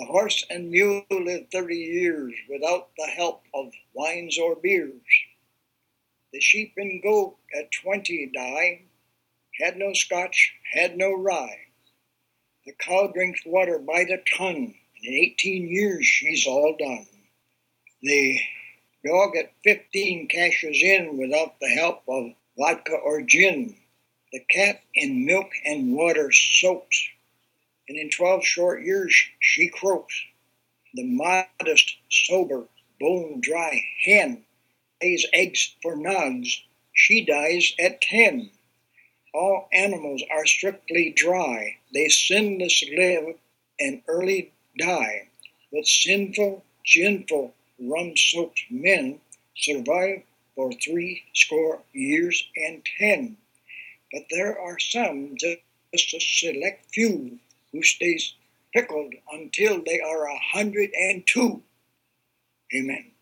The horse and mule lived 30 years without the help of wines or beers. The sheep and goat at 20 die, had no scotch, had no rye. The cow drinks water by the ton, and in 18 years she's all done. The dog at 15 cashes in without the help of vodka or gin. The cat in milk and water soaks, and in 12 short years she croaks. The modest, sober, bone-dry hen lays eggs for nods. She dies at 10. All animals are strictly dry. They sinless live and early die. But sinful, gentle, rum-soaked men survive for 70 years. But there are some, just a select few, who stays pickled until they are 102. Amen.